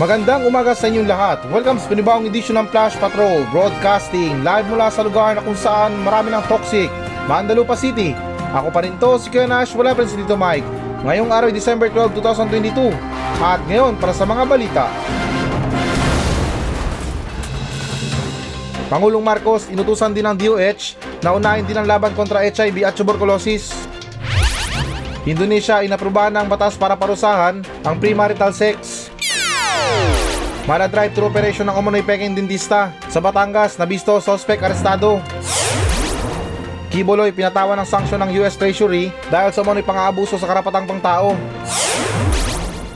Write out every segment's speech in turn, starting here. Magandang umaga sa inyong lahat. Welcome sa panibawang edisyon ng Flash Patrol Broadcasting live mula sa lugar na kung saan marami ng toxic, Mandalupa City. Ako pa rin to, si Kaya Nash, wala pa rin si Tito Mike. Ngayong araw, December 12, 2022. At ngayon, para sa mga balita. Pangulong Marcos, inutusan din ng DOH na unahin din ang laban kontra HIV at tuberculosis. Indonesia, inaprubahan ng batas para parusahan ang premarital sex. Mala drive-thru operation ng umunoy peking dentista sa Batangas, nabisto suspect arestado. Quiboloy, pinatawan ng sanksyon ng US Treasury dahil sa umunoy pang-aabuso sa karapatang pangtao.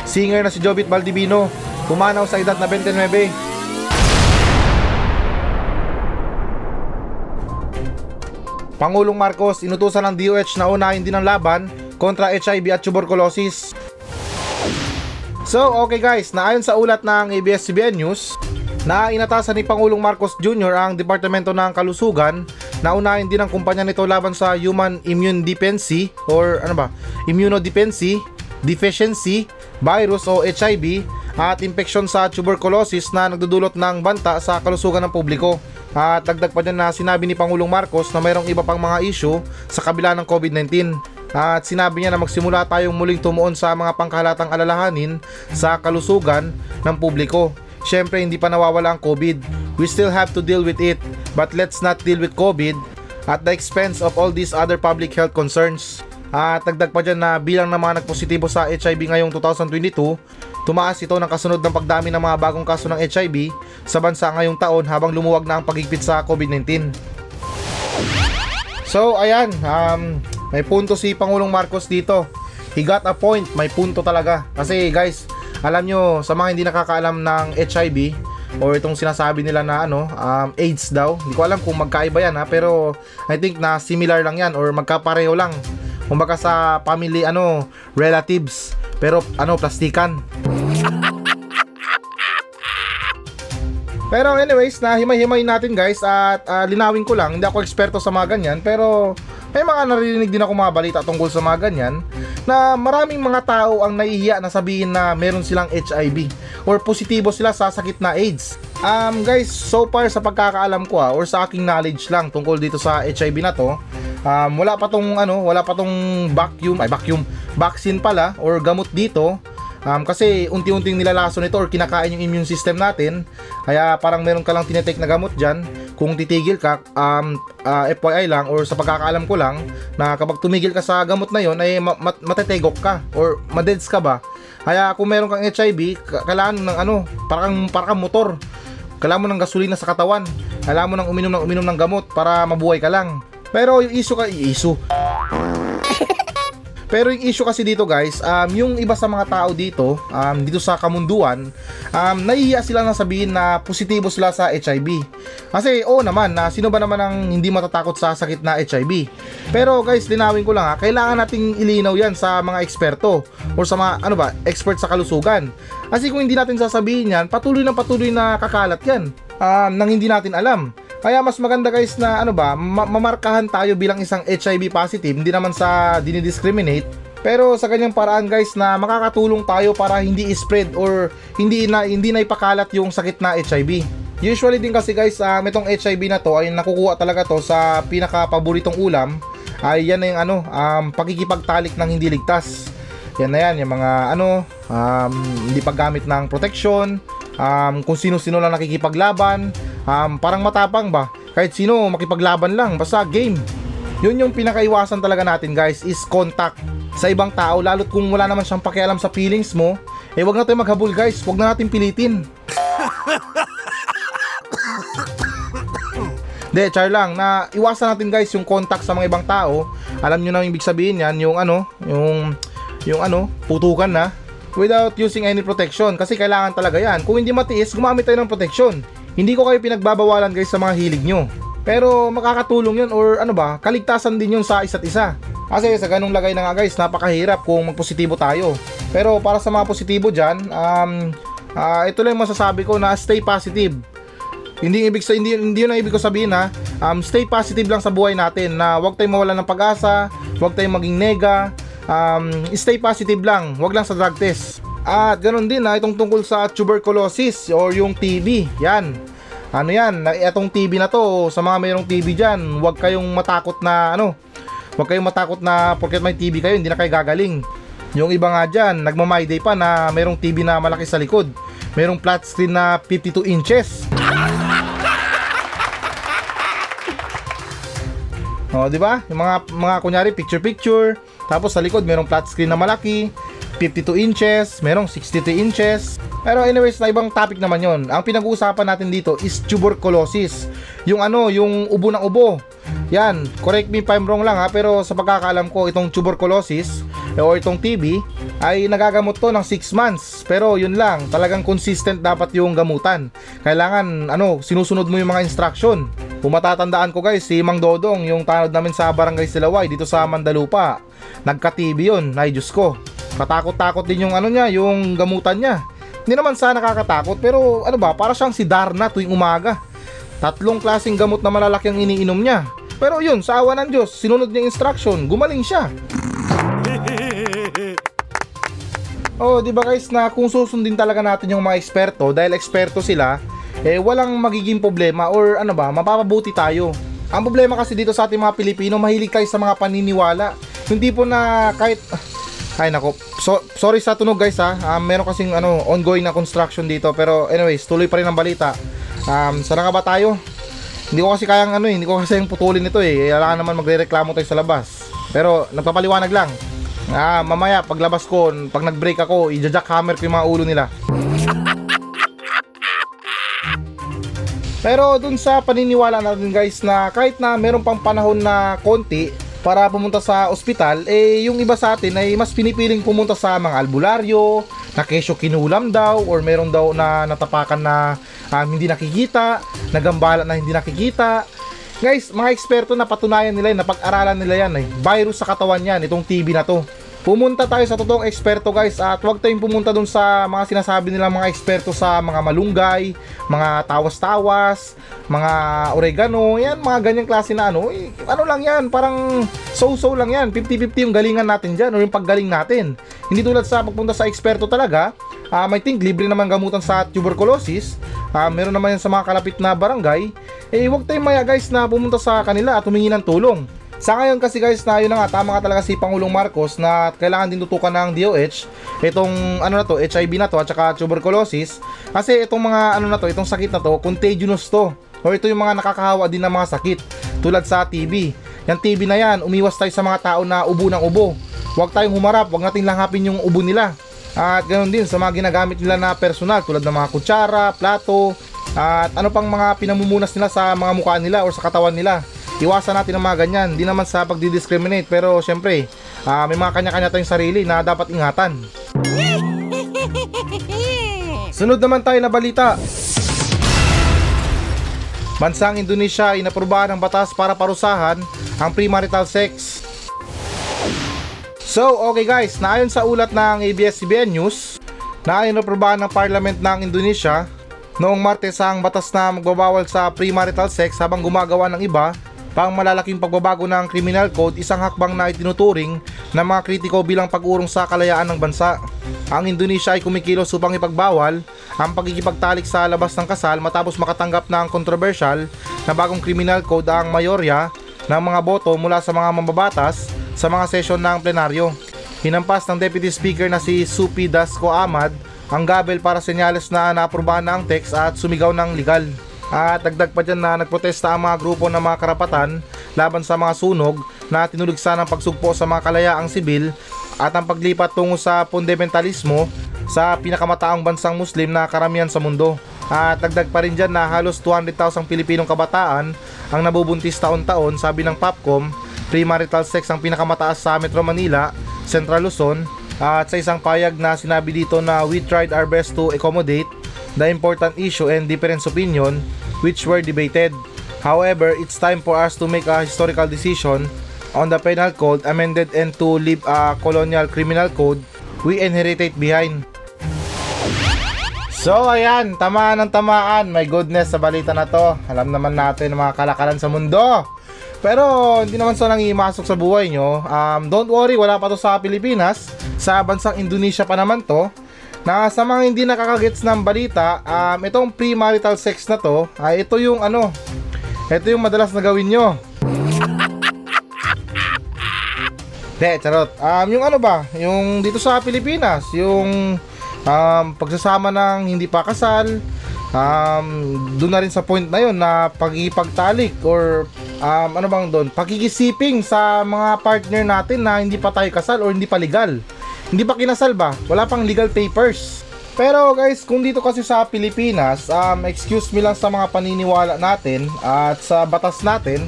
Singer na si Jobeth Baldivino, pumanaw sa edad na 29. Pangulong Marcos, inutusan ng DOH na unahin din ang laban kontra HIV at tuberculosis. So, okay guys, naayon sa ulat ng ABS-CBN News, na inatasan ni Pangulong Marcos Jr. ang Departamento ng Kalusugan na unahin din ang kumpanya nito laban sa Human Immunodeficiency virus o HIV at infection sa tuberculosis na nagdudulot ng banta sa kalusugan ng publiko. At dagdag pa niya na sinabi ni Pangulong Marcos na mayroong iba pang mga issue sa kabila ng COVID-19. At sinabi niya na magsimula tayong muling tumuon sa mga pangkahalatang alalahanin sa kalusugan ng publiko. Siyempre, hindi pa nawawala ang COVID. We still have to deal with it, but let's not deal with COVID at the expense of all these other public health concerns. At dagdag pa dyan na bilang ng mga nagpositibo sa HIV ngayong 2022, tumaas ito ng kasunod ng pagdami ng mga bagong kaso ng HIV sa bansa ngayong taon habang lumuwag na ang paghigpit sa COVID-19. So, ayan, may punto si Pangulong Marcos dito. He got a point. May punto talaga. Kasi guys, alam nyo, sa mga hindi nakakaalam ng HIV o itong sinasabi nila na AIDS daw. Hindi ko alam kung magkaiba yan ha, pero I think na similar lang yan or magkapareho lang. Kumbaga sa family relatives, pero plastikan. Pero anyways, na himay-himay natin guys at linawin ko lang. Hindi ako eksperto sa mga ganyan, pero may mga narinig din ako mga balita tungkol sa mga ganyan na maraming mga tao ang nahihiya na sabihin na meron silang HIV or positibo sila sa sakit na AIDS. Guys, so far sa pagkakaalam ko or sa aking knowledge lang tungkol dito sa HIV na to, wala pa tong vaccine pala or gamot dito. Kasi unti-unting nilalason nito or kinakain yung immune system natin, kaya parang meron ka lang tinetake na gamot dyan. Kung titigil ka, FYI lang or sa pagkakaalam ko lang, na kapag tumigil ka sa gamot na yon ay matetegok ka or madeds ka ba. Kaya kung meron kang HIV, kailangan ng parang motor, kailangan mo ng gasolina sa katawan, kailangan mo ng uminom ng gamot para mabuhay ka lang. Pero yung issue Pero yung issue kasi dito guys, yung iba sa mga tao dito, dito sa kamunduan, nahihiya sila na sabihin na positibo sila sa HIV. Kasi sino ba naman ang hindi matatakot sa sakit na HIV? Pero guys, linawin ko lang ha, kailangan nating ilinaw yan sa mga eksperto o sa mga expert sa kalusugan. Kasi kung hindi natin sasabihin yan, patuloy na kakalat yan nang hindi natin alam. Kaya mas maganda guys na mamarkahan tayo bilang isang HIV positive, hindi naman sa dinidiscriminate, pero sa kanyang paraan guys na makakatulong tayo para hindi spread or hindi na ipakalat yung sakit na HIV. Usually din kasi guys, itong HIV na to ay nakukuha talaga to sa pinakapaboritong ulam, ay yan na yung pakikipagtalik ng hindi ligtas. Yan na yan, yung mga hindi paggamit ng protection, kung sino-sino lang nakikipaglaban, parang matapang ba, kahit sino makipaglaban lang basta game. Yun yung pinakaiwasan talaga natin guys, is contact sa ibang tao, lalo't kung wala naman siyang pakialam sa feelings mo. Wag na tayo maghabol guys, wag na natin pilitin. De, char lang, na iwasan natin guys yung contact sa mga ibang tao. Alam nyo na yung ibig sabihin yan, yung putukan na without using any protection, kasi kailangan talaga yan. Kung hindi matiis, gumamit tayo ng protection. Hindi ko kayo pinagbabawalan guys sa mga hilig nyo, pero makakatulong yun or kaligtasan din yun sa isa't isa. Kasi sa ganung lagay na nga guys, napakahirap kung magpositibo tayo. Pero para sa mga positibo dyan, ito lang masasabi ko, na stay positive. Hindi yun ang ibig ko sabihin ha. Stay positive lang sa buhay natin, na huwag tayong mawalan ng pag-asa, huwag tayong maging nega, stay positive lang, huwag lang sa drug test. At ganoon din na itong tungkol sa tuberculosis or yung TB. Yan. Ano yan? Itong TB na to, sa mga mayroong TB dyan, huwag kayong matakot na ano. Huwag kayong matakot na porket may TB kayo, hindi na kayo gagaling. Yung iba nga dyan, nagmamayday pa na mayroong TB na malaki sa likod. Mayroong flat screen na 52 inches. O, di ba? Yung mga kunyari, picture-picture. Tapos sa likod, mayroong flat screen na malaki. 52 inches, merong 63 inches. Pero anyways, na ibang topic naman yon. Ang pinag-uusapan natin dito is tuberculosis. Yung ano, yung ubo ng ubo. Yan, correct me if I'm wrong lang ha, pero sa pagkakaalam ko, itong tuberculosis o itong TB ay nagagamot to ng 6 months. Pero yun lang, talagang consistent dapat yung gamutan. Kailangan, ano, sinusunod mo yung mga instruction. Kung matatandaan ko guys, si Mang Dodong, yung tanod namin sa Barangay Silaway, dito sa Mandalupa, nagka-TB yun, ay Diyos ko. Katakot-takot din yung ano niya, yung gamutan niya. Hindi naman sana nakakatakot, pero ano ba, para siyang si Darna tuwing umaga. Tatlong klaseng gamot na malalaki ang iniinom niya. Pero yun, sa awa ng Diyos, sinunod niya instruction, gumaling siya. Oh, di ba guys, na kung susundin talaga natin yung mga eksperto, dahil eksperto sila, eh walang magiging problema or ano ba, mapapabuti tayo. Ang problema kasi dito sa ating mga Pilipino, mahilig tayo sa mga paniniwala. Hindi po na kahit... Ay nako, sorry sa tunog guys ha, meron kasing ano, ongoing na construction dito. Pero anyways, tuloy pa rin ang balita. Sana nga ba tayo? Hindi ko kasi kayang ano eh, hindi ko kasi yung putulin nito eh. Kailangan naman magre-reklamo tayo sa labas. Pero nagpapaliwanag lang. Mamaya paglabas ko, pag nag-break ako, i-jackhammer ko yung mga ulo nila. Pero dun sa paniniwala natin guys na kahit na meron pang panahon na konti para pumunta sa ospital, eh yung iba sa atin ay mas pinipiling pumunta sa mga albularyo, na kesyo kinulam daw, or meron daw na natapakan na hindi nakikita, nagambala na hindi nakikita. Guys, mga eksperto na patunayan nila, napag-aralan nila yan, virus sa katawan yan, itong TB na to. Pumunta tayo sa totoong eksperto guys, at huwag tayong pumunta dun sa mga sinasabi nila mga eksperto sa mga malunggay, mga tawas-tawas, mga oregano, yan, mga ganyang klase na ano, eh, ano lang yan, parang so-so lang yan, 50-50 yung galingan natin dyan, o yung paggaling natin. Hindi tulad sa pagpunta sa eksperto talaga, I think libre naman gamutan sa tuberculosis, meron naman yan sa mga kalapit na barangay, eh huwag tayong maya guys na pumunta sa kanila at humingi ng tulong. Sa ngayon kasi guys na yun na nga, tama nga talaga si Pangulong Marcos na kailangan din tutukan ng DOH itong ano na to, HIV na to at saka tuberculosis, kasi itong mga ano na to, itong sakit na to, contagious to, o ito yung mga nakakahawa din ng mga sakit tulad sa TB. Yung TB na yan, umiwas tayo sa mga tao na ubo ng ubo, huwag tayong humarap, huwag natin langhapin yung ubo nila. At ganoon din sa mga ginagamit nila na personal tulad ng mga kutsara, plato, at ano pang mga pinamumunas nila sa mga mukha nila o sa katawan nila. Iwasan natin ang mga ganyan, hindi naman sa pagdidiscriminate, pero syempre may mga kanya-kanya tayong sarili na dapat ingatan. Sunod naman tayo na balita. Bansang Indonesia, inaprubahan ang batas para parusahan ang premarital sex. So okay guys, naayon sa ulat ng ABS-CBN News, inaprubahan ng Parliament ng Indonesia noong Martes ang batas na magbabawal sa premarital sex habang gumagawa ng iba pang malalaking pagbabago ng criminal code, isang hakbang na itinuturing ng mga kritiko bilang pag-urong sa kalayaan ng bansa. Ang Indonesia ay kumikilos upang ipagbawal ang pagkikipagtalik sa labas ng kasal matapos makatanggap ng kontrobersyal na bagong criminal code ang mayorya ng mga boto mula sa mga mambabatas sa mga sesyon ng plenaryo. Hinampas ng Deputy Speaker na si Supi Dasko Ahmad ang gabel para senyales na naaprubahan na ang text at sumigaw ng legal. At dagdag pa dyan na nagprotesta ang mga grupo ng mga karapatan laban sa mga sunog na tinuligsa ng pagsugpo sa mga kalayaang sibil at ang paglipat tungo sa fundamentalismo sa pinakamataang bansang Muslim na karamihan sa mundo. At dagdag pa rin dyan na halos 200,000 Pilipinong kabataan ang nabubuntis taon-taon, sabi ng Popcom. Premarital sex ang pinakamataas sa Metro Manila, Central Luzon. At sa isang payag na sinabi dito na we tried our best to accommodate the important issue and different opinion which were debated. However, it's time for us to make a historical decision on the penal code amended and to leave a colonial criminal code we inherited behind. So ayan, tamaan ng tamaan. My goodness, sa balita na to, alam naman natin mga kalakalan sa mundo. Pero hindi naman sa nangimasok sa buhay nyo. Don't worry, wala pa to sa Pilipinas. Sa bansang Indonesia pa naman to. Na sa mga hindi nakakagets ng balita, itong premarital sex na to, ito yung ano, ito yung madalas na gawin nyo. De, charot. Yung ano ba, yung dito sa Pilipinas, yung pagsasama ng hindi pa kasal, doon na rin sa point na yun na pag-ipagtalik or ano bang doon, pagkikisiping sa mga partner natin na hindi pa tayo kasal or hindi pa legal. Hindi pa kinasal ba? Wala pang legal papers. Pero guys, kung dito kasi sa Pilipinas, excuse me lang sa mga paniniwala natin at sa batas natin,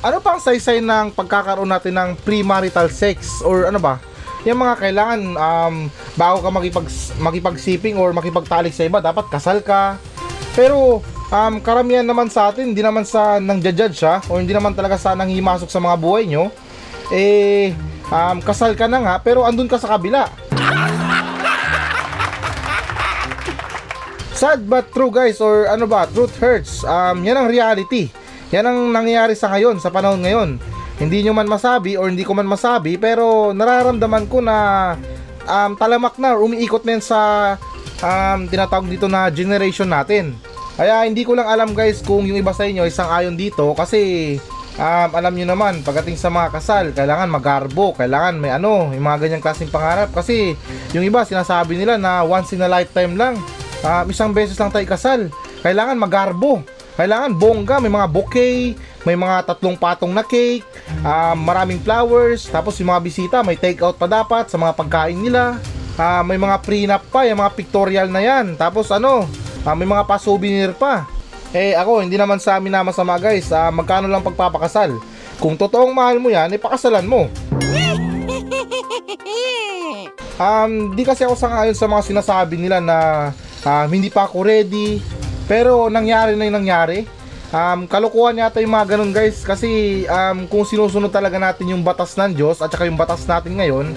ano pang saysay ng pagkakaroon natin ng premarital sex or ano ba? Yung mga kailangan bago ka makipagsiping or makipagtalik sa iba, dapat kasal ka. Pero karamihan naman sa atin, hindi naman sa nang-judge siya o hindi naman talaga sa nang himasok sa mga buhay nyo, eh kasal ka na nga pero andun ka sa kabila. Sad but true guys, or ano ba, truth hurts. Yan ang reality, yan ang nangyayari sa ngayon, sa panahon ngayon. Hindi nyo man masabi or hindi ko man masabi, pero nararamdaman ko na talamak na, umiikot na sa tinatawag dito na generation natin. Kaya hindi ko lang alam guys kung yung iba sa inyo isang ayon dito, kasi alam nyo naman, pagdating sa mga kasal, kailangan magarbo, kailangan may ano, yung mga ganyang klaseng pangarap. Kasi yung iba sinasabi nila na once in a lifetime lang, isang beses lang tayo kasal. Kailangan magarbo, kailangan bongga, may mga bouquet, may mga 3 patong na cake, maraming flowers. Tapos yung mga bisita, may take out pa dapat sa mga pagkain nila. May mga prenup pa, yung mga pictorial na yan. Tapos ano, may mga pa-souvenir pa. Eh ako, hindi naman sa amin na masama guys, magkano lang pagpapakasal. Kung totoong mahal mo yan, ipakasalan mo. Di kasi ako sangayon sa mga sinasabi nila na hindi pa ako ready. Pero nangyari na yung nangyari. Kalukuhan yata yung mga ganun guys. Kasi kung sinusunod talaga natin yung batas ng Diyos at saka yung batas natin ngayon,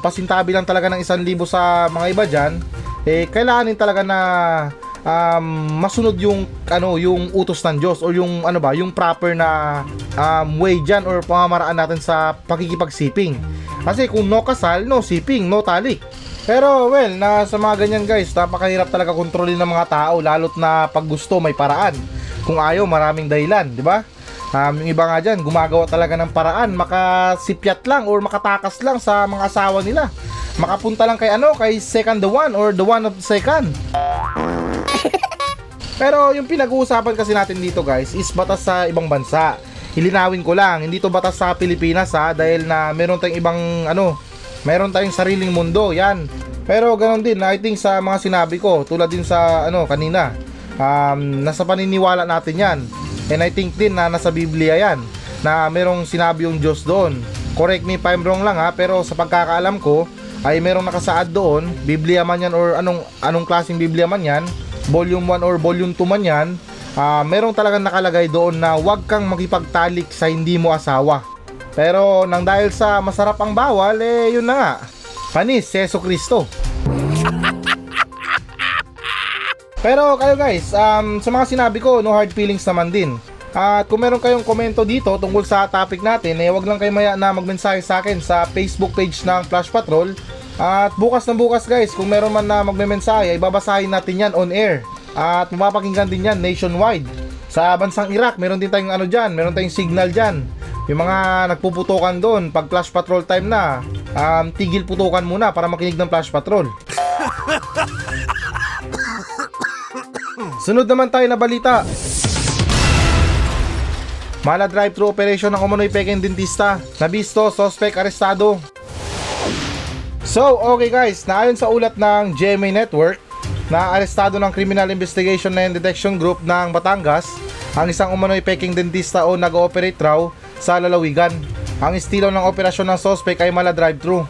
pasintabi lang talaga ng 1,000 sa mga iba dyan. Eh kailanganin talaga na masunod yung ano, yung utos ng Diyos o yung ano ba, yung proper na way dyan or pamamaraan natin sa pakikipagsiping. Kasi kung no kasal, no siping, no talik. Pero well, na sa mga ganyan guys, napakahirap talaga kontrolin ng mga tao, lalo't na pag gusto may paraan, kung ayaw maraming dahilan, di ba? Yung iba nga dyan, gumagawa talaga ng paraan, makasipyat lang or makatakas lang sa mga asawa nila, makapunta lang kay ano, kay second the one or the one of the second. Pero yung pinag-uusapan kasi natin dito guys is batas sa ibang bansa. Ilinawin ko lang, hindi to batas sa Pilipinas dahil na meron tayong ibang ano, meron tayong sariling mundo, yan. Pero ganoon din, I think sa mga sinabi ko, tulad din sa ano kanina, nasa paniniwala natin yan. And I think din na nasa Biblia yan, na merong sinabi yung Diyos doon. Correct me if I'm wrong lang pero sa pagkakaalam ko ay merong nakasaad doon, Biblia man yan or anong klaseng Biblia man yan, volume 1 or volume 2 man yan, merong talagang nakalagay doon na huwag kang makipagtalik sa hindi mo asawa. Pero nang dahil sa masarap ang bawal, eh yun na nga, panis Yeso Kristo. Pero kayo guys, sa mga sinabi ko, no hard feelings naman din. At kung meron kayong komento dito tungkol sa topic natin, eh wag lang kayo maya na magmensahe sa akin sa Facebook page ng Flash Patrol. At bukas na bukas guys, kung meron man na magmemensahe, ay babasahin natin yan on air. At mapapakinggan din yan nationwide. Sa bansang Iraq, meron din tayong ano dyan, meron tayong signal dyan. Yung mga nagpuputukan doon, pag Flash Patrol time na, tigil putukan muna para makinig ng Flash Patrol. Sunod naman tayo na balita. Mala drive-thru operation ng umano'y peking dentista. Nabisto, sospek, arestado. So, okay guys, naayon sa ulat ng GMA Network, na arestado ng Criminal Investigation and Detection Group ng Batangas ang isang umano'y peking dentista o nag-ooperate raw sa lalawigan. Ang estilo ng operasyon ng sospek ay mala drive-thru.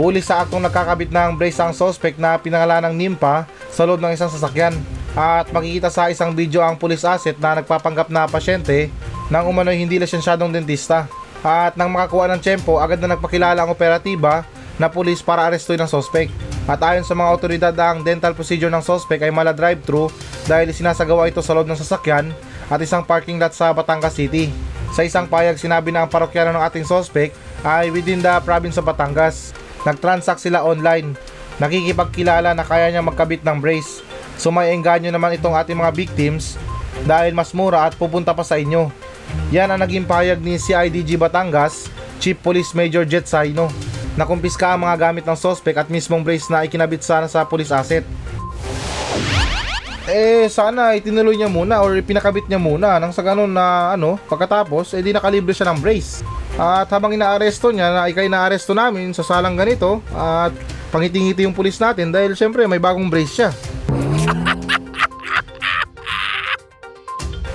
Huli sa aktong nagkakabit ng brace ang sospek na pinangalan ng NIMPA sa loob ng isang sasakyan. At makikita sa isang video ang police asset na nagpapanggap na pasyente ng umano'y hindi lisensyadong dentista. At nang makakuha ng tiyempo, agad na nagpakilala ang operatiba na pulis para arestuin ang sospek. At ayon sa mga otoridad, ang dental procedure ng sospek ay mala drive-thru dahil sinasagawa ito sa loob ng sasakyan at isang parking lot sa Batangas City. Sa isang payag, sinabi na ang parokyano ng ating sospek ay within the province of Batangas. Nagtransact sila online. nakikipagkilala na kaya niya magkabit ng brace. So may engganyo naman itong ating mga victims dahil mas mura at pupunta pa sa inyo. Yan ang naging pahayag ni CIDG Batangas, Chief Police Major Jet Saino. Nakumpiska ang mga gamit ng sospek at mismong brace na ikinabit sana sa police asset. Sana itinuloy niya muna or pinakabit niya muna nang sa ganun na pagkatapos di nakalibre siya ng brace. At habang inaaresto niya na ikay naaresto namin sa salang ganito at pangiting-ngiti yung pulis natin dahil syempre may bagong brace siya.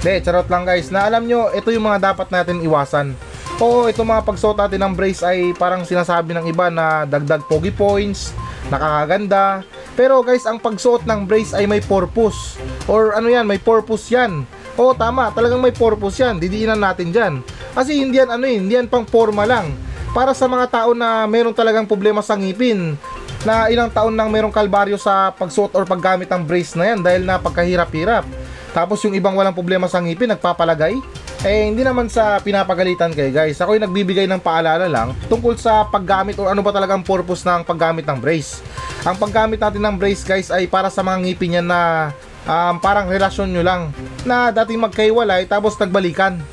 Charot lang guys, na alam nyo ito yung mga dapat natin iwasan. Oo, itong mga pagsuot natin ng brace ay parang sinasabi ng iba na dagdag pogi points, nakakaganda. Pero guys, ang pagsuot ng brace ay may purpose. Or may purpose yan. Oo, tama, talagang may purpose yan. Didiinan natin dyan. Kasi hindi yan hindi yan pang forma lang. Para sa mga tao na meron talagang problema sa ngipin, na ilang taon nang merong kalbaryo sa pagsuot or paggamit ng brace na yan dahil napagkahirap-hirap. Tapos yung ibang walang problema sa ngipin, nagpapalagay. Hindi naman sa pinapagalitan kayo guys. Ako'y nagbibigay ng paalala lang tungkol sa paggamit o ano ba talagang purpose ng paggamit ng brace. Ang paggamit natin ng brace guys ay para sa mga ngipin niya na parang relasyon nyo lang na dating magkaiwalay tapos nagbalikan.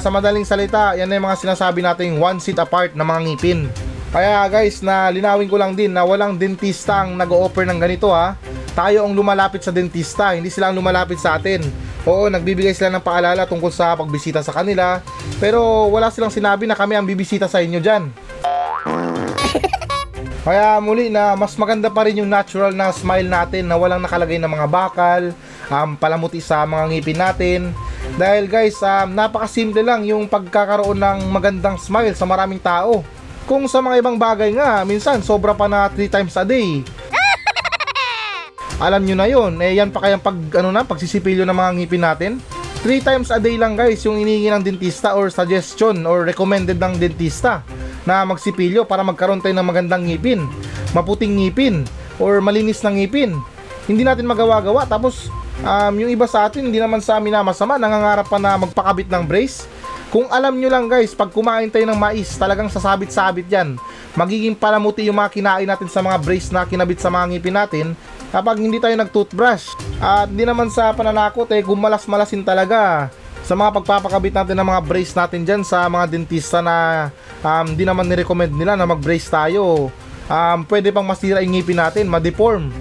Sa madaling salita, yan na yung mga sinasabi natin one seat apart na mga ngipin. Kaya guys, na linawin ko lang din na walang dentista ang nag-o-offer ng ganito ha. Tayo ang lumalapit sa dentista, hindi sila ang lumalapit sa atin. Oo, nagbibigay sila ng paalala tungkol sa pagbisita sa kanila, pero wala silang sinabi na kami ang bibisita sa inyo dyan. Kaya muli na mas maganda pa rin yung natural na smile natin na walang nakalagay na mga bakal, palamuti sa mga ngipin natin. Dahil guys, napakasimple lang yung pagkakaroon ng magandang smile sa maraming tao. Kung sa mga ibang bagay nga, minsan sobra pa na 3 times a day. Alam nyo na yun, yan pa kayang pagsisipilyo ng mga ngipin natin. 3 times a day lang guys yung inihingi ng dentista or suggestion or recommended ng dentista na magsipilyo para magkaroon tayo ng magandang ngipin, maputing ngipin, or malinis na ngipin. Hindi natin magawa-gawa, tapos yung iba sa atin, hindi naman sa amin na masama, nangangarap pa na magpakabit ng brace. Kung alam nyo lang guys, pag kumain tayo ng mais, talagang sasabit-sabit yan. Magiging palamuti yung mga kinain natin sa mga brace na kinabit sa mga ngipin natin kapag hindi tayo nag-toothbrush. At hindi naman sa pananakot, gumalas-malasin talaga sa mga pagpapakabit natin ng mga brace natin dyan sa mga dentista na di naman nirecommend nila na mag-brace tayo. Pwede pang masira yung ngipin natin, ma-deform.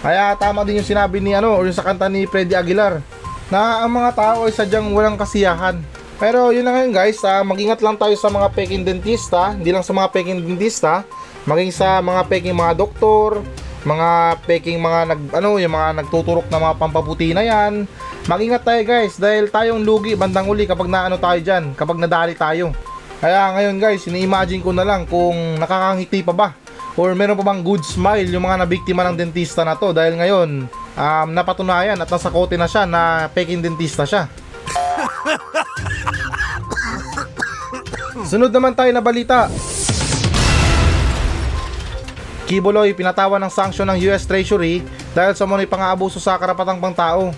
Kaya tama din yung sinabi ni yung sa kanta ni Freddy Aguilar na ang mga tao ay sadyang walang kasiyahan. Pero yun na ngayon guys, mag-ingat lang tayo sa mga peking dentista, hindi lang sa mga peking dentista, maging sa mga peking mga doktor, mga peking mga yung mga nagtuturok na mga pampaputi na yan. Mag-ingat tayo guys dahil tayong lugi bandang uli kapag naano tayo dyan, kapag nadali tayo. Kaya ngayon guys, ini-imagine ko na lang kung nakakangiti pa ba or meron pa bang good smile yung mga nabiktima ng dentista na to dahil ngayon napatunayan at nasakote na siya na peking dentista siya. Sunod naman tayo na balita. Quiboloy pinatawan ng sanksyon ng US Treasury dahil sa muna'y pang-aabuso sa karapatang pangtao.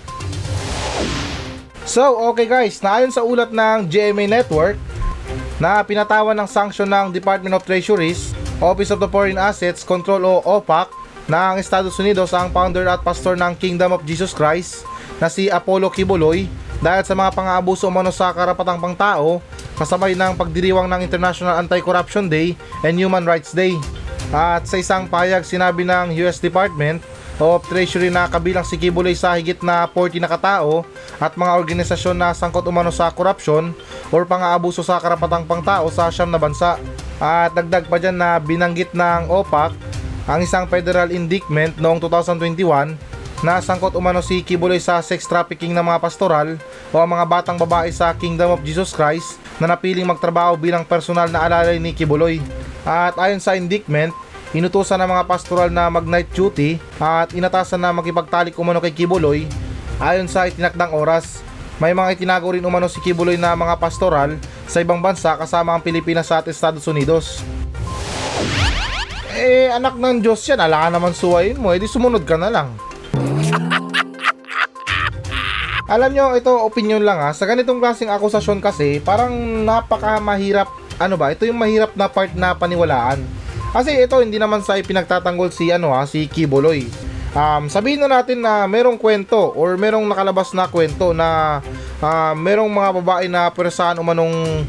So, okay guys, naayon sa ulat ng GMA Network na pinatawan ng sanksyon ng Department of Treasuries, Office of the Foreign Assets Control o OFAC ng Estados Unidos ang founder at pastor ng Kingdom of Jesus Christ na si Apollo Quiboloy dahil sa mga pang-aabuso umano sa karapatang pangtao kasabay ng pagdiriwang ng International Anti-Corruption Day and Human Rights Day. At sa isang pahayag, sinabi ng US Department of Treasury na kabilang si Quiboloy sa higit na 40 na katao at mga organisasyon na sangkot umano sa korupsyon or pang-aabuso sa karapatang pangtao sa 9 na bansa. At dagdag pa dyan na binanggit ng OFAC ang isang federal indictment noong 2021 na sangkot umano si Quiboloy sa sex trafficking ng mga pastoral o mga batang babae sa Kingdom of Jesus Christ na napiling magtrabaho bilang personal na alalay ni Quiboloy. At ayon sa indictment, inutusan ng mga pastoral na mag-night duty at inatasan na makipagtalik umano kay Quiboloy ayon sa itinakdang oras. May mga itinago rin umano si Quiboloy na mga pastoral sa ibang bansa kasama ang Pilipinas at Estados Unidos. Anak ng Diyos yan, ala ka naman suwayin mo, edi sumunod ka na lang. Alam nyo, ito opinion lang ha, sa ganitong klaseng akusasyon kasi parang napakamahirap, ito yung mahirap na part na paniwalaan. Kasi ito, hindi naman sa pinagtatanggol si si Quiboloy. Sabihin na natin na merong kwento or merong nakalabas na kwento na merong mga babae na puwersahan umanong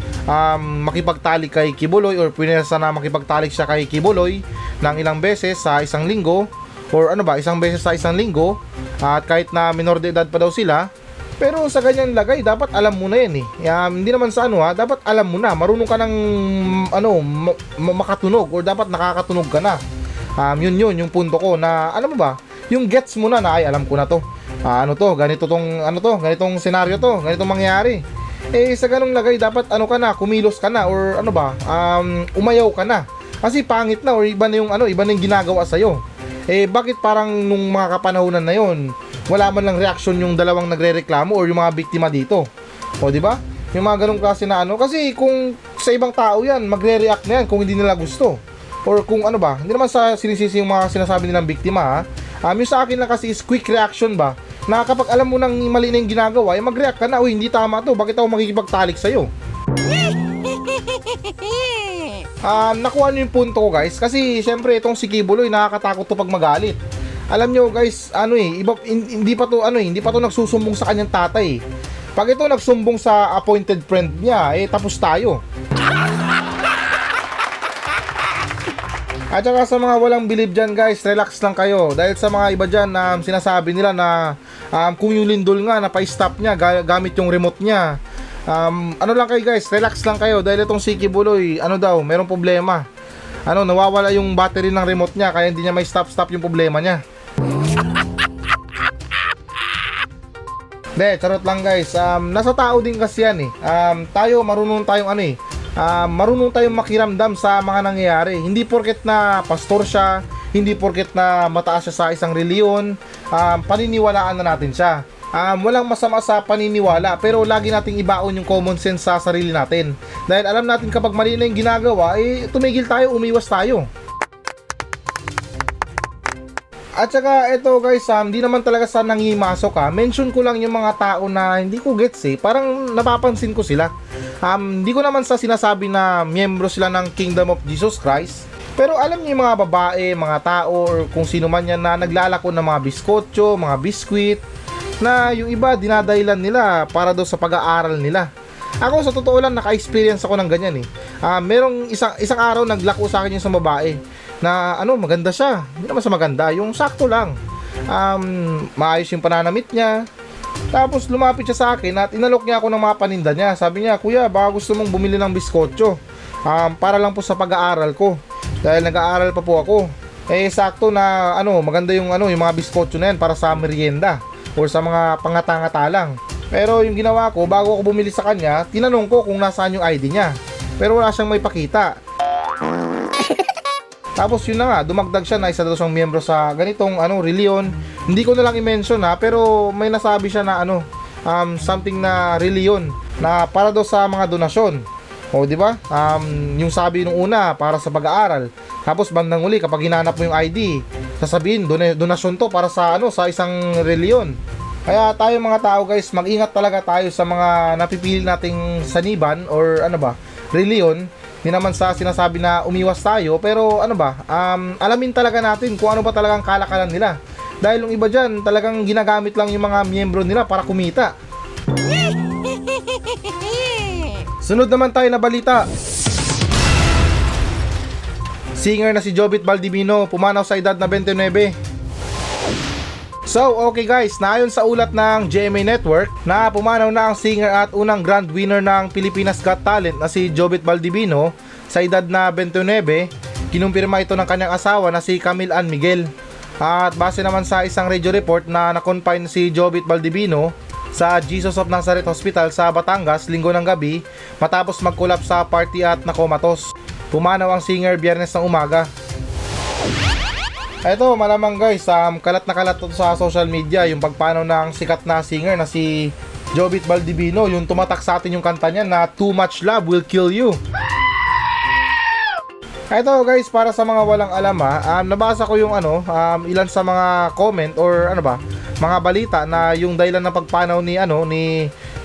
makipagtalik kay Quiboloy or puwersa na makipagtalik siya kay Quiboloy ng ilang beses sa isang linggo or isang beses sa isang linggo, at kahit na minor de edad pa daw sila. Pero sa ganyan lagay, dapat alam mo na yan eh. Hindi naman sa dapat alam mo na, marunong ka ng makatunog or dapat nakakatunog ka na. Yun yung punto ko na alam mo ba, yung gets mo na na ay alam ko na to. Ganitong senaryo to, ganitong mangyayari. Eh sa ganung lagay, dapat ka na, kumilos ka na or umayaw ka na. Kasi pangit na or iba na yung ginagawa sa iyo. Eh bakit parang nung mga kapanahunan na yon, wala man lang reaction yung dalawang nagrereklamo or yung mga biktima dito. O di ba? Yung mga ganung klase na kasi kung sa ibang tao yan, magre-react na yan kung hindi nila gusto. Or kung hindi naman sa sinisisi yung mga sinasabi nilang biktima. Yung sa akin lang kasi is quick reaction ba? Na kapag alam mo nang mali na yung ginagawa, eh mag-react ka na, hindi tama to, bakit ako makikipagtalik sa'yo? Nakuha niyo yung punto ko guys, kasi syempre itong si Quiboloy nakakatakot to pag magalit. Alam nyo guys, hindi pa to nagsusumbong sa kanyang tatay. Pag ito nagsumbong sa appointed friend niya, eh tapos tayo. At saka sa mga walang believe dyan guys, relax lang kayo. Dahil sa mga iba dyan, sinasabi nila na kung yung lindol nga, napa-stop niya gamit yung remote niya. Lang kayo guys, relax lang kayo. Dahil itong si Quiboloy, merong problema. Nawawala yung battery ng remote niya, kaya hindi niya may stop yung problema niya. De, charot lang guys. Nasa tao din kasi yan eh. Tayo, marunong tayong marunong tayong makiramdam sa mga nangyayari. Hindi porket na pastor siya, hindi porket na mataas siya sa isang reliyon, paniniwalaan na natin siya. Walang masama sa paniniwala, pero lagi nating ibaon yung common sense sa sarili natin. Dahil alam natin kapag mali na yung ginagawa, eh tumigil tayo, umiwas tayo. At saka eto guys, hindi naman talaga sa nangimasok mention ko lang yung mga tao na hindi ko gets eh. Parang napapansin ko sila. Hindi ko naman sa sinasabi na miyembro sila ng Kingdom of Jesus Christ. Pero alam niyo yung mga babae, mga tao, or kung sino man yan na naglalako ng mga biskotso, mga biskwit, na yung iba dinadahilan nila para daw sa pag-aaral nila. Ako sa totoo lang, naka-experience ako ng ganyan eh. Merong isang araw naglako sa akin yung isang babae na maganda siya, hindi naman sa maganda, yung sakto lang. Maayos yung pananamit niya. Tapos lumapit siya sa akin at inalok niya ako ng mga paninda niya. Sabi niya, "Kuya, baka gusto mong bumili ng biskotso para lang po sa pag-aaral ko, dahil nag-aaral pa po ako." Eh sakto na maganda yung yung mga biskotso na yan para sa merienda or sa mga pangata-ngata lang. Pero yung ginawa ko, bago ako bumili sa kanya, tinanong ko kung nasaan yung ID niya, pero wala siyang may pakita. Tapos yun na nga, dumagdag siya na isa daw siyang miyembro sa ganitong reliyon. Hindi ko na lang i-mention pero may nasabi siya na something na reliyon na para daw sa mga donasyon. O di ba? Yung sabi nung una para sa pag-aaral. Tapos bandang uli kapag hinanap mo yung ID, sasabihin donasyon to para sa sa isang reliyon. Kaya tayo mga tao guys, mag-ingat talaga tayo sa mga napipili nating saniban or reliyon. Hindi naman sa sinasabi na umiwas tayo, pero alamin talaga natin kung ano ba talagang kalakalan nila. Dahil yung iba dyan, talagang ginagamit lang yung mga miyembro nila para kumita. Sunod naman tayo na balita. Singer na si Jobeth Baldivino, pumanaw sa edad na 29. So, okay guys, naayon sa ulat ng GMA Network na pumanaw na ang singer at unang grand winner ng Pilipinas Got Talent na si Jobeth Baldivino sa edad na 29, kinumpirma ito ng kanyang asawa na si Camille Ann Miguel. At base naman sa isang radio report na na-confine si Jobeth Baldivino sa Jesus of Nazareth Hospital sa Batangas linggo ng gabi matapos mag-collapse sa party at nakomatos. Pumanaw ang singer Biyernes ng umaga. Eto, malamang guys, kalat na kalat sa social media yung pagpanaw ng sikat na singer na si Jobeth Baldivino. Yung tumatak sa atin yung kanta niya na "Too Much Love Will Kill You." Eto guys, para sa mga walang alam, nabasa ko yung ilan sa mga comment or mga balita na yung dahilan ng pagpanaw ni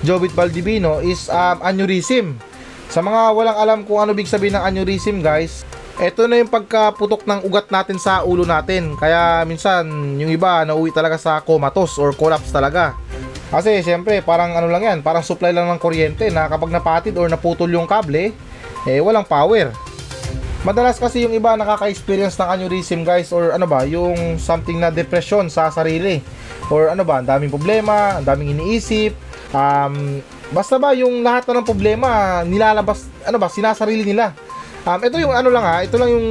Jobeth Baldivino is aneurysm. Sa mga walang alam kung ano big sabihin ng aneurysm guys, Ito na yung pagkaputok ng ugat natin sa ulo natin. Kaya minsan yung iba nauwi talaga sa comatose or collapse talaga. Kasi syempre parang ano lang yan, parang supply lang ng kuryente na kapag napatid or naputol yung kable, eh walang power. Madalas kasi yung iba nakaka-experience ng aneurysm guys, or ano ba, yung something na depression sa sarili. Or ano ba, ang daming problema, ang daming iniisip. Basta ba yung lahat na ng problema nilalabas, ano ba, sinasarili nila. Ito yung ano lang ha, ito lang yung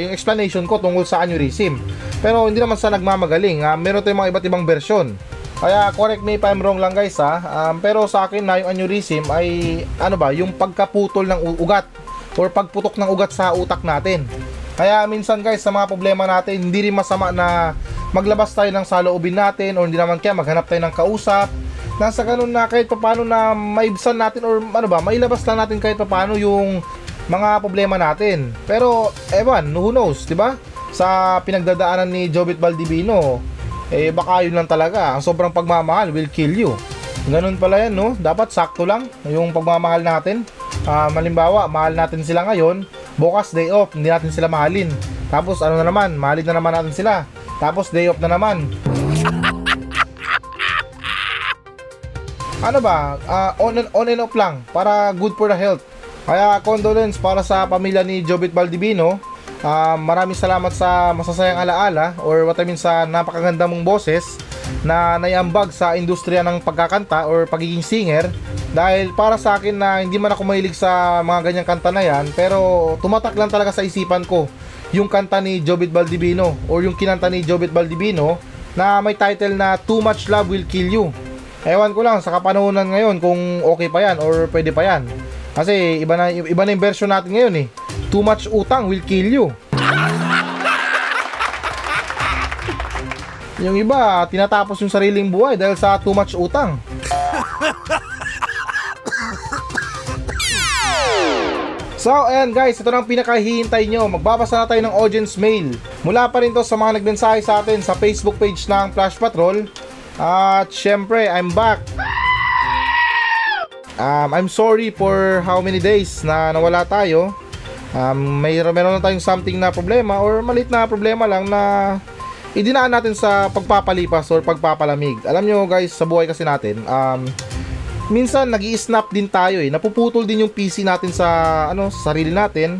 yung explanation ko tungkol sa aneurysm. Pero hindi naman sa nagmamagaling, meron tayong mga iba't ibang version. Kaya correct me if I'm wrong lang guys ha. Pero sa akin na yung aneurysm ay ano ba, yung pagkaputol ng ugat or pagputok ng ugat sa utak natin. Kaya minsan guys sa mga problema natin, hindi rin masama na maglabas tayo ng saloobin natin, o hindi naman kaya maghanap tayo ng kausap. Nasa ganun na kahit paano na maibsan natin, or ano ba, mailabas lang natin kahit paano yung mga problema natin. Pero ewan, who knows, di ba? Sa pinagdadaanan ni Jobeth Baldivino, eh baka yun lang talaga, ang sobrang pagmamahal will kill you. Ganun pala yan, no? Dapat sakto lang yung pagmamahal natin. Malimbawa, mahal natin sila ngayon, bukas day off, hindi natin sila mahalin. Tapos ano na naman, mahalin na naman natin sila. Tapos day off na naman. Ano ba, on and off lang, para good for the health. Kaya condolence para sa pamilya ni Jobeth Baldivino. Maraming salamat sa masasayang alaala, or what I mean sa napakaganda mong boses na naiambag sa industriya ng pagkakanta or pagiging singer. Dahil para sa akin na hindi man ako mahilig sa mga ganyang kanta na yan, pero tumatak lang talaga sa isipan ko yung kanta ni Jobeth Baldivino, or yung kinanta ni Jobeth Baldivino na may title na Too Much Love Will Kill You. Ewan ko lang sa kapanahonan ngayon kung okay pa yan or pwede pa yan. Kasi iba na yung version natin ngayon eh. Too much utang will kill you. Yung iba, tinatapos yung sariling buhay dahil sa too much utang. So ayan guys, ito na ang pinakahihintay nyo. Magbabasa na tayo ng audience mail. Mula pa rin to sa mga nagmensahe sa atin sa Facebook page ng Flash Patrol. At syempre, I'm back. I'm sorry for how many days na nawala tayo. Meron na tayong something na problema, or malit na problema lang na idinaan natin sa pagpapalipas or pagpapalamig. Alam nyo guys, sa buhay kasi natin, minsan nag-i-snap din tayo eh. Napuputol din yung PC natin sa sa sarili natin.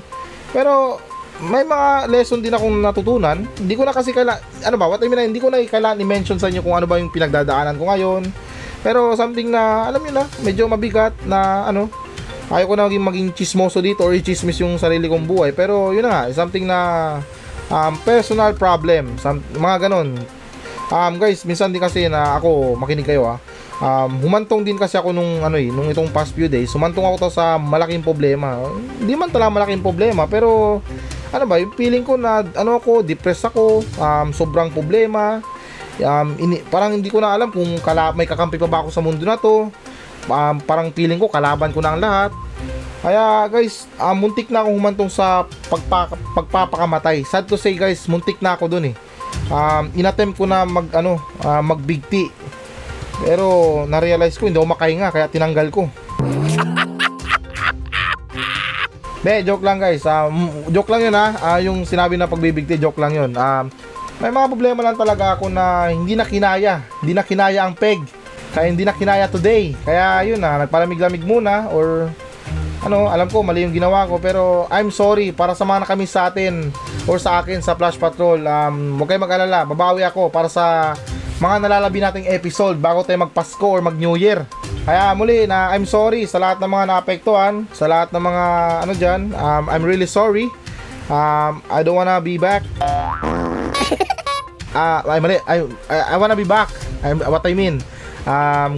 Pero may mga lesson din akong natutunan. Hindi ko na kasi hindi ko na kailangan i-mention sa inyo kung ano ba yung pinagdadaanan ko ngayon. Pero something na, alam niyo na, medyo mabigat na ayaw ko na maging chismoso dito or i-chismis yung sarili kong buhay. Pero yun na nga, something na personal problem, mga ganun. Guys, minsan din kasi na ako, makinig kayo ha. Humantong din kasi ako nung itong past few days. Humantong ako to sa malaking problema. Hindi man talaga malaking problema, pero yung feeling ko na ako, depressed ako, sobrang problema. Parang hindi ko na alam kung may kakampi pa ba ako sa mundo na to. Parang feeling ko kalaban ko na ang lahat. Kaya guys, muntik na akong humantong sa pagpapakamatay. Sad to say guys, muntik na ako dun eh. Inattempt ko na magbigti. Pero na-realize ko hindi ako makahinga, kaya tinanggal ko. Joke lang guys. Joke lang yun ha. Yung sinabi na pagbibigti, joke lang yun. May mga problema lang talaga ako na hindi na kinaya ang peg. Kaya hindi na kinaya today. Kaya yun ha, nagpalamig-lamig muna, or alam ko mali yung ginawa ko, pero I'm sorry para sa mga nakamiss sa atin or sa akin sa Flash Patrol. Huwag kayo mag-alala, babawi ako para sa mga nalalabi nating episode bago tayo magpasko or mag New Year. Kaya muli na I'm sorry sa lahat ng mga naapektuhan, sa lahat ng mga dyan. I'm really sorry. I don't wanna be back. I wanna be back.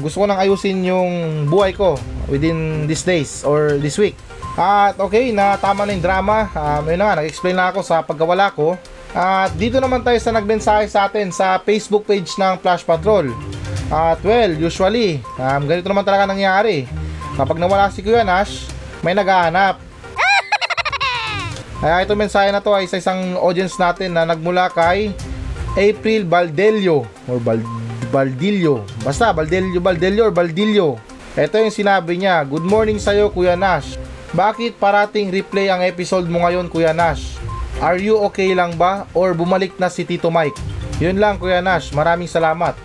Gusto ko nang ayusin yung buhay ko within these days or this week. At okay, natama na yung drama. Yun na nga, nag-explain na ako sa pagkawala ko. At dito naman tayo sa nagmensahe sa atin sa Facebook page ng Flash Patrol. At well, usually, ganito naman talaga nangyari. Kapag nawala si Kaya Nash, may naghahanap. Kaya itong mensahe na to ay sa isang audience natin na nagmula kay April Baldelio or Baldilio. Basta, Baldelio or Baldilio. Ito yung sinabi niya, good morning sa'yo Kuya Nash. Bakit parating replay ang episode mo ngayon, Kuya Nash? Are you okay lang ba? Or bumalik na si Tito Mike? Yun lang, Kuya Nash. Maraming salamat.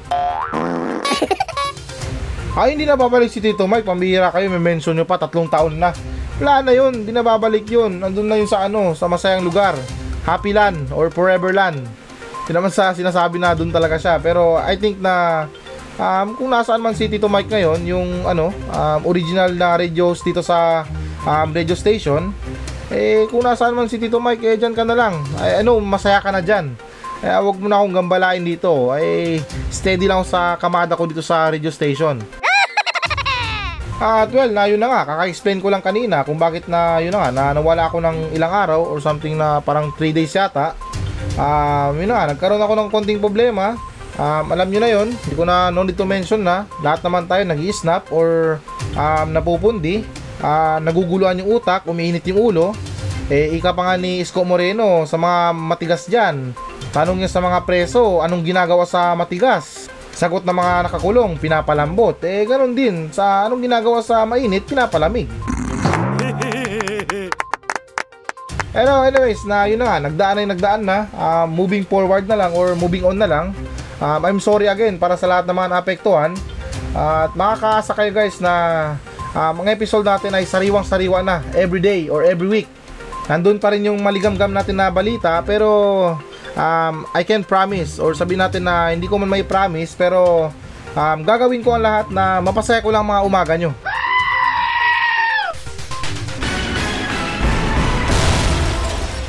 Ay, hindi na babalik si Tito Mike. Pambihira kayo, may mention nyo pa. 3 taon na. Wala na yun. Hindi na babalik yun. Nandun na yun sa ano, sa masayang lugar. Happy Land or Forever Land. Hindi naman sa sinasabi na dun talaga siya. Pero I think na kung nasaan man si Tito Mike ngayon, yung ano, original na radios dito sa radio station, eh kung nasaan man si Tito Mike, eh dyan ka na lang. I know, masaya ka na dyan. Eh wag mo na akong gambalain dito. Eh steady lang sa kamada ko dito sa radio station. At well, na yun na nga, kaka-explain ko lang kanina kung bakit na yun na nga, na nawala ako ng ilang araw or something na parang 3 days yata. Yun na nga, nagkaroon ako ng konting problema. Alam nyo na yun, hindi ko na no need to mention na. Lahat naman tayo nag-i-snap or napupundi, naguguluhan yung utak, umiinit yung ulo. Eh ika pa nga ni Isko Moreno sa mga matigas dyan. Tanong niya sa mga preso, anong ginagawa sa matigas? Sagot ng mga nakakulong, pinapalambot. Eh ganun din, sa anong ginagawa sa mainit, pinapalamig. Pero anyways, na yun na nga, nagdaan na. Moving forward na lang or moving on na lang. I'm sorry again para sa lahat ng mga naapektuhan. At makakaasa kayo guys na mga episode natin ay sariwang-sariwa na everyday or every week. Nandun pa rin yung maligamgam natin na balita, pero I can promise or sabihin natin na hindi ko man may promise, pero gagawin ko ang lahat na mapasaya ko lang mga umaga nyo.